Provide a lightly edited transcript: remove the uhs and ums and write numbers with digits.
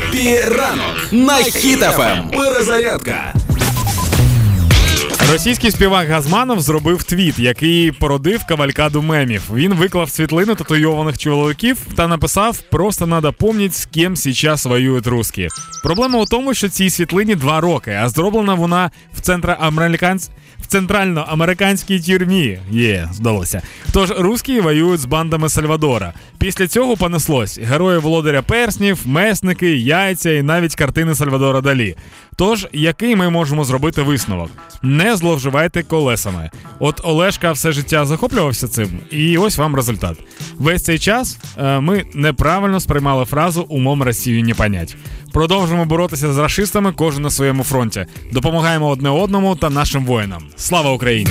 Хеппі ранок на Хіт ФМ. Перезарядка. Російський співак Газманов зробив твіт, який породив кавалькаду мемів. Він виклав світлину татуйованих чоловіків та написав: «Просто надо помніть, з ким сейчас воюють русські». Проблема у тому, що цій світлині 2 роки, а зроблена вона в центральноамериканській тюрмі. Здалося. Тож русські воюють з бандами Сальвадора. Після цього понеслось: герої Володаря перснів, месники, яйця і навіть картини Сальвадора Далі. Тож, який ми можемо зробити висновок? Не зловживайте колесами. От Олешка все життя захоплювався цим, і ось вам результат. Весь цей час ми неправильно сприймали фразу «умом Росію не понять». Продовжимо боротися з рашистами, кожен на своєму фронті. Допомагаємо одне одному та нашим воїнам. Слава Україні!